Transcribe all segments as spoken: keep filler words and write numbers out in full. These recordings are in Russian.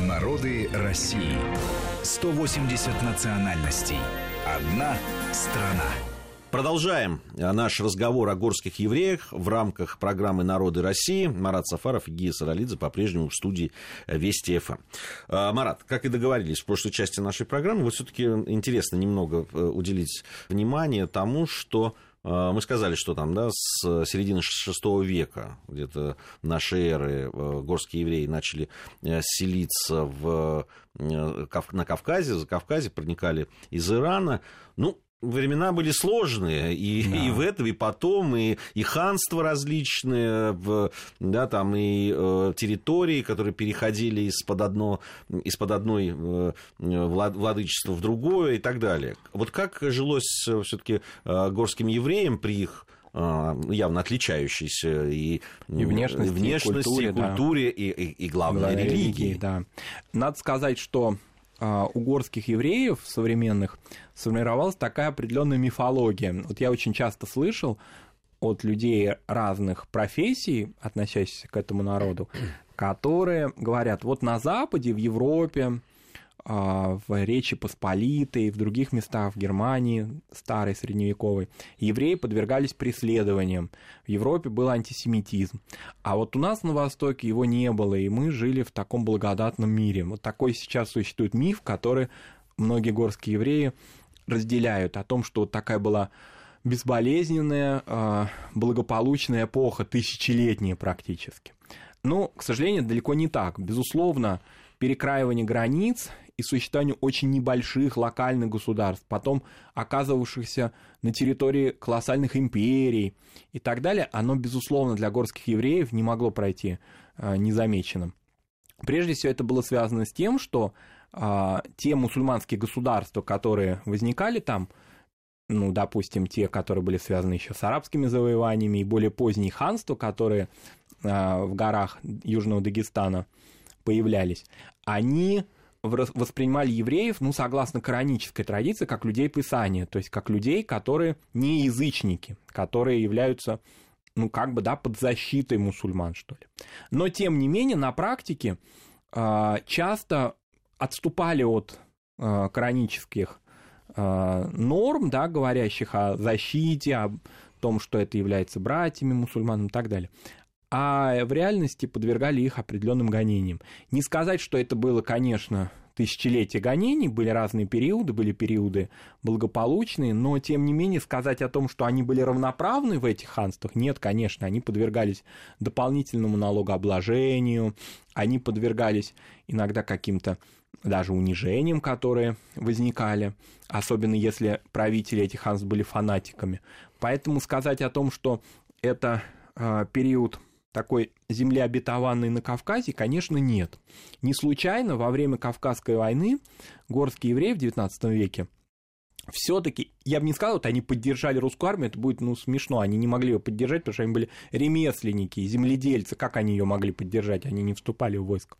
Народы России. сто восемьдесят национальностей. Одна страна. Продолжаем наш разговор о горских евреях в рамках программы «Народы России». Марат Сафаров и Гия Саралидзе по-прежнему в студии Вести.ФМ. Марат, как и договорились в прошлой части нашей программы, вот все-таки интересно немного уделить внимание тому, что мы сказали, что там, да, с середины шестого века, где-то нашей эры, горские евреи начали селиться в, на Кавказе, за Кавказе проникали из Ирана. Ну, времена были сложные, и, да. и в этом, и потом, и, и ханства различные, да, там, и территории, которые переходили из-под, одно, из-под одной владычества в другое и так далее. Вот как жилось все-таки горским евреям при их явно отличающейся и, и внешности, и, внешности, и культуре, и, культуре, да. и, и, и главной религии. Да. Надо сказать, что у горских евреев современных сформировалась такая определенная мифология. Вот я очень часто слышал от людей разных профессий, относящихся к этому народу, которые говорят, вот на Западе, в Европе, в Речи Посполитой, в других местах, в Германии старой, средневековой, евреи подвергались преследованиям. В Европе был антисемитизм. А вот у нас на Востоке его не было, и мы жили в таком благодатном мире. Вот такой сейчас существует миф, который многие горские евреи разделяют, о том, что вот такая была безболезненная, благополучная эпоха, тысячелетняя практически. Но, к сожалению, далеко не так. Безусловно, перекраивание границ и существование очень небольших локальных государств, потом оказывавшихся на территории колоссальных империй и так далее, оно, безусловно, для горских евреев не могло пройти э, незамеченным. Прежде всего, это было связано с тем, что э, те мусульманские государства, которые возникали там, ну, допустим, те, которые были связаны еще с арабскими завоеваниями, и более поздние ханства, которые э, в горах Южного Дагестана появлялись, они воспринимали евреев, ну, согласно коранической традиции, как людей Писания, то есть как людей, которые не язычники, которые являются, ну, как бы, да, под защитой мусульман, что ли. Но, тем не менее, на практике э, часто отступали от э, коранических э, норм, да, говорящих о защите, о том, что это является братьями мусульманам и так далее, а в реальности подвергали их определенным гонениям. Не сказать, что это было, конечно, тысячелетие гонений, были разные периоды, были периоды благополучные, но, тем не менее, сказать о том, что они были равноправны в этих ханствах, нет, конечно, они подвергались дополнительному налогообложению, они подвергались иногда каким-то даже унижениям, которые возникали, особенно если правители этих ханств были фанатиками. Поэтому сказать о том, что это период такой земли обетованной на Кавказе, конечно, нет. Не случайно во время Кавказской войны горские евреи в девятнадцатом веке все-таки, я бы не сказал, вот они поддержали русскую армию, это будет, ну, смешно, они не могли ее поддержать, потому что они были ремесленники, земледельцы, как они ее могли поддержать, они не вступали в войско.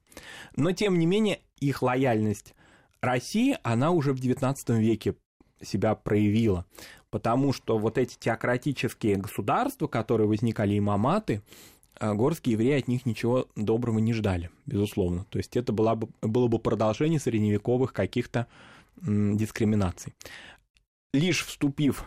Но, тем не менее, их лояльность России, она уже в девятнадцатом веке себя проявила, потому что вот эти теократические государства, которые возникали, имаматы, горские евреи от них ничего доброго не ждали, безусловно. То есть это было бы, было бы продолжение средневековых каких-то м, дискриминаций. Лишь вступив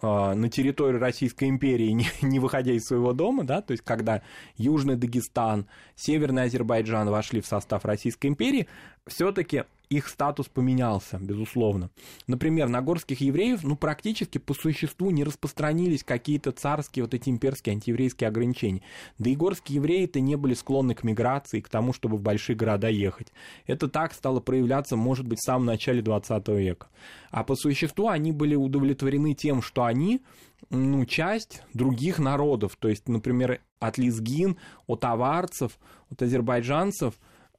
э, на территорию Российской империи, не, не выходя из своего дома, да, то есть когда Южный Дагестан, Северный Азербайджан вошли в состав Российской империи, все-таки их статус поменялся, безусловно. Например, на горских евреев, ну, практически по существу не распространились какие-то царские, вот эти имперские, антиеврейские ограничения. Да и горские евреи-то не были склонны к миграции, к тому, чтобы в большие города ехать. Это так стало проявляться, может быть, в самом начале двадцатого века. А по существу они были удовлетворены тем, что они, ну, часть других народов. То есть, например, от лезгин, от аварцев, от азербайджанцев,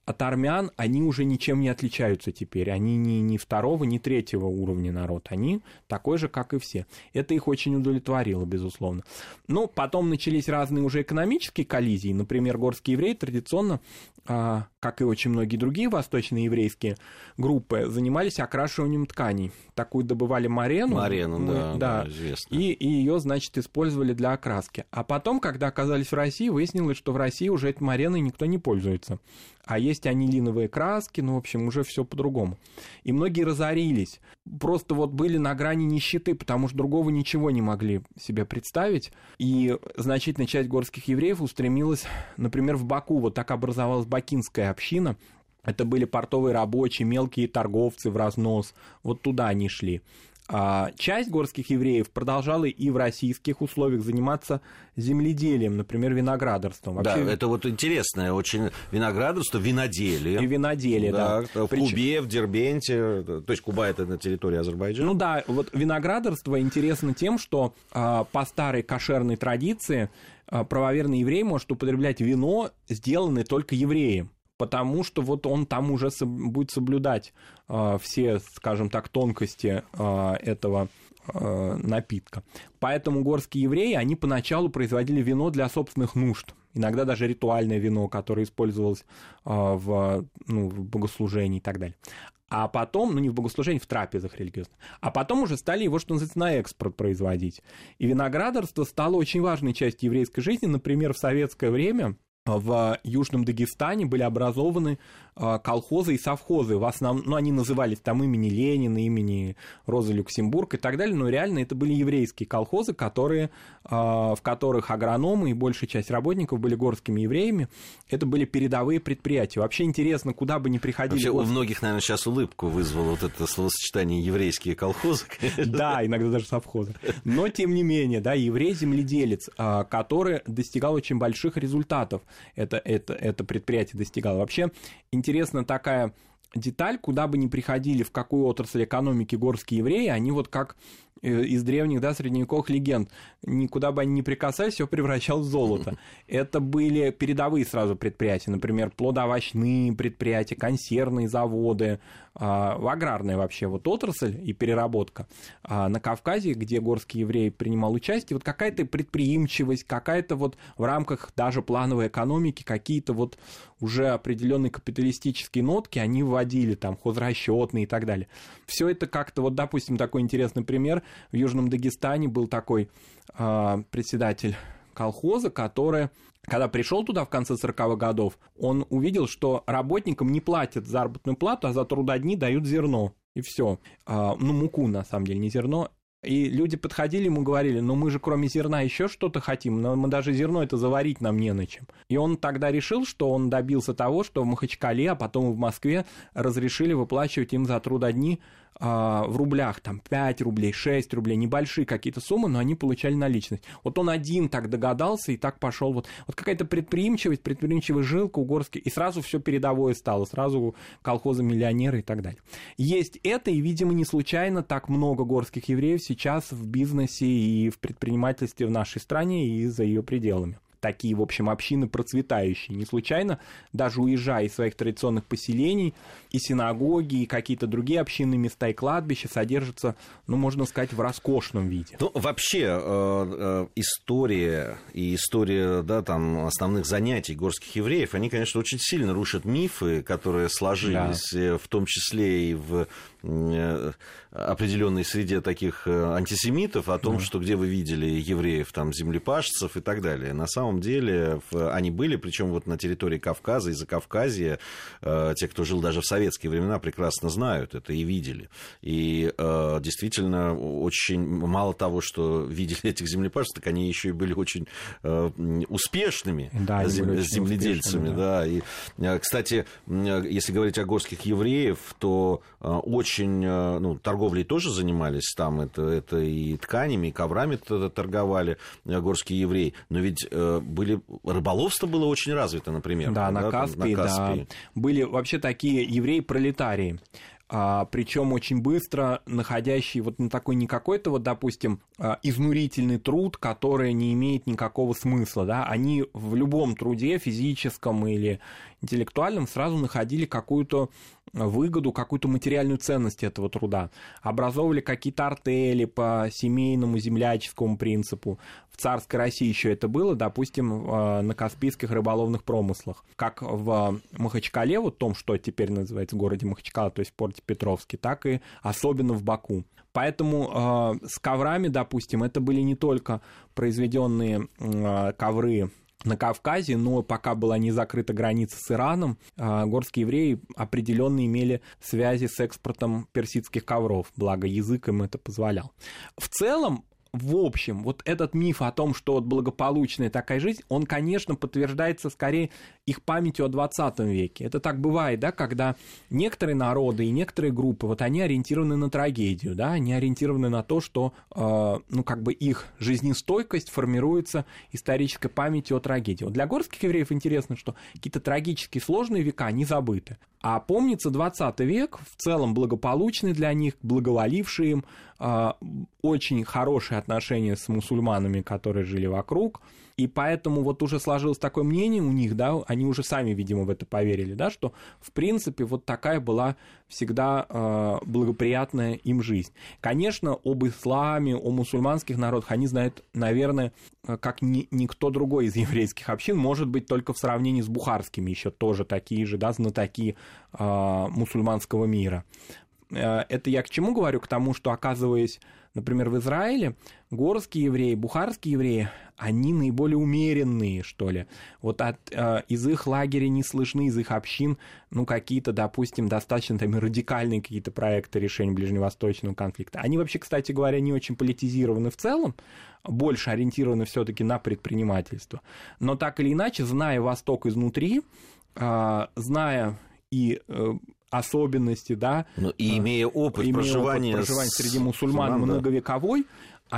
от армян они уже ничем не отличаются теперь. Они не, не второго, не третьего уровня народ. Они такой же, как и все. Это их очень удовлетворило, безусловно. Но потом начались разные уже экономические коллизии. Например, горские евреи традиционно, как и очень многие другие восточноеврейские группы, занимались окрашиванием тканей. Такую добывали марену. Марену, мы, да, да, да, известно. И, и ее, значит, использовали для окраски. А потом, когда оказались в России, выяснилось, что в России уже этой мареной никто не пользуется. а есть анилиновые краски, ну, в общем, уже все по-другому. И многие разорились, просто вот были на грани нищеты, потому что другого ничего не могли себе представить, и значительная часть горских евреев устремилась, например, в Баку, вот так образовалась бакинская община, это были портовые рабочие, мелкие торговцы в разнос, вот туда они шли. Часть горских евреев продолжала и в российских условиях заниматься земледелием, например, виноградарством. Вообще... Да, это вот интересное очень виноградарство, виноделие. И виноделие, да. да. В Причем... Кубе, в Дербенте, то есть Куба — это на территории Азербайджана. Ну да, вот виноградарство интересно тем, что по старой кошерной традиции правоверный еврей может употреблять вино, сделанное только евреем. Потому что вот он там уже будет соблюдать э, все, скажем так, тонкости э, этого э, напитка. Поэтому горские евреи, они поначалу производили вино для собственных нужд. Иногда даже ритуальное вино, которое использовалось э, в, ну, в богослужении и так далее. А потом, ну не в богослужении, в трапезах религиозных. А потом уже стали его, что называется, на экспорт производить. И виноградарство стало очень важной частью еврейской жизни. Например, в советское время... В Южном Дагестане были образованы колхозы и совхозы. В основном, ну, они назывались там имени Ленина, имени Розы Люксембург и так далее, но реально это были еврейские колхозы, которые, в которых агрономы и большая часть работников были горскими евреями. Это были передовые предприятия. Вообще интересно, куда бы ни приходили... Вообще горские... у многих, наверное, сейчас улыбку вызвало вот это словосочетание «еврейские колхозы». Да, иногда даже совхозы. Но, тем не менее, да, еврей-земледелец, который достигал очень больших результатов. Это, это, это предприятие достигало. Вообще интересна такая деталь, куда бы ни приходили, в какую отрасль экономики горские евреи, они вот как из древних, да, средневековых легенд, никуда бы они не прикасались, все превращалось в золото. Это были передовые сразу предприятия, например, плодоовощные предприятия, консервные заводы, аграрная вообще вот отрасль и переработка на Кавказе, где горский еврей принимал участие, вот какая-то предприимчивость, какая-то вот в рамках даже плановой экономики какие-то вот уже определенные капиталистические нотки, они вводили там хозрасчетные и так далее. Все это как-то вот, допустим, такой интересный пример. В Южном Дагестане был такой э, председатель колхоза, который, когда пришел туда в конце сороковых годов, он увидел, что работникам не платят заработную плату, а за трудодни дают зерно, и все. Э, ну, муку, на самом деле, не зерно. И люди подходили, ему говорили, ну, мы же кроме зерна еще что-то хотим, но мы даже зерно это заварить нам не на чем. И он тогда решил, что он добился того, что в Махачкале, а потом и в Москве разрешили выплачивать им за трудодни в рублях, там, пять рублей, шесть рублей, небольшие какие-то суммы, но они получали наличность. Вот он один так догадался и так пошел. Вот, вот какая-то предприимчивость, предприимчивая жилка у горских, и сразу все передовое стало, сразу колхозы-миллионеры и так далее. Есть это, и, видимо, не случайно так много горских евреев сейчас в бизнесе и в предпринимательстве в нашей стране и за ее пределами. Такие, в общем, общины процветающие. Не случайно, даже уезжая из своих традиционных поселений, и синагоги, и какие-то другие общинные места, и кладбища содержатся, ну, можно сказать, в роскошном виде. Ну, вообще, история и история, да, там, основных занятий горских евреев, они, конечно, очень сильно рушат мифы, которые сложились, да, в том числе и в определенной среде таких антисемитов о том, да, что где вы видели евреев, там, землепашцев и так далее. На самом деле они были, причем вот на территории Кавказа и Закавказья, те, кто жил даже в советские времена, прекрасно знают это и видели. И действительно, очень мало того, что видели этих землепашцев, так они еще и были очень успешными, да, зем... были очень земледельцами. Успешными, да. Да. И, кстати, если говорить о горских евреев, то очень Очень, ну, торговлей тоже занимались там, это, это и тканями, и коврами торговали горские евреи, но ведь были, рыболовство было очень развито, например. Да, да, на Каспии, да. Были вообще такие евреи-пролетарии. А, причем очень быстро находящий вот на такой не какой-то, вот, допустим, изнурительный труд, который не имеет никакого смысла, да, они в любом труде, физическом или интеллектуальном, сразу находили какую-то выгоду, какую-то материальную ценность этого труда, образовывали какие-то артели по семейному земляческому принципу. В царской России еще это было, допустим, на каспийских рыболовных промыслах. Как в Махачкале, вот том, что теперь называется городе Махачкала, то есть в порте Петровский, так и особенно в Баку. Поэтому э, с коврами, допустим, это были не только произведенные э, ковры на Кавказе, но пока была не закрыта граница с Ираном, горские евреи определенно имели связи с экспортом персидских ковров, благо язык им это позволял. В целом, в общем, вот этот миф о том, что вот благополучная такая жизнь, он, конечно, подтверждается скорее их памятью о двадцатом веке. Это так бывает, да, когда некоторые народы и некоторые группы, вот они ориентированы на трагедию, да, они ориентированы на то, что, э, ну, как бы их жизнестойкость формируется исторической памятью о трагедии. Вот для горских евреев интересно, что какие-то трагические сложные века не забыты. А помнится двадцатый век, в целом благополучный для них, благоволивший им, э, очень хорошие отношения с мусульманами, которые жили вокруг, и поэтому вот уже сложилось такое мнение у них, да, они уже сами, видимо, в это поверили, да, что, в принципе, вот такая была всегда э, благоприятная им жизнь. Конечно, об исламе, о мусульманских народах они знают, наверное, как ни, никто другой из еврейских общин, может быть, только в сравнении с бухарскими, еще тоже такие же, да, знатоки э, мусульманского мира. Э, это я к чему говорю? К тому, что, оказываясь, например, в Израиле, горские евреи, бухарские евреи, они наиболее умеренные, что ли. Вот от, э, из их лагеря не слышны, из их общин, ну, какие-то, допустим, достаточно там, радикальные какие-то проекты решения ближневосточного конфликта. Они вообще, кстати говоря, не очень политизированы в целом, больше ориентированы все-таки на предпринимательство. Но так или иначе, зная Восток изнутри, э, зная и... Э, особенности, да, ну, и имея опыт, имея проживания, опыт проживания с... среди мусульман Сулан, многовековой, да.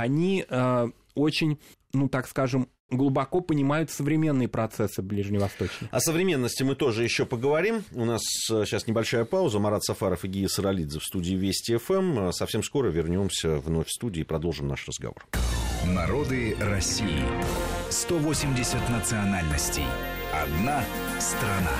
они э, очень, ну, так скажем, глубоко понимают современные процессы ближневосточные. О современности мы тоже еще поговорим. У нас сейчас небольшая пауза. Марат Сафаров и Гия Саралидзе в студии Вести.ФМ. Совсем скоро вернемся вновь в студию и продолжим наш разговор. Народы России. сто восемьдесят национальностей. Одна страна.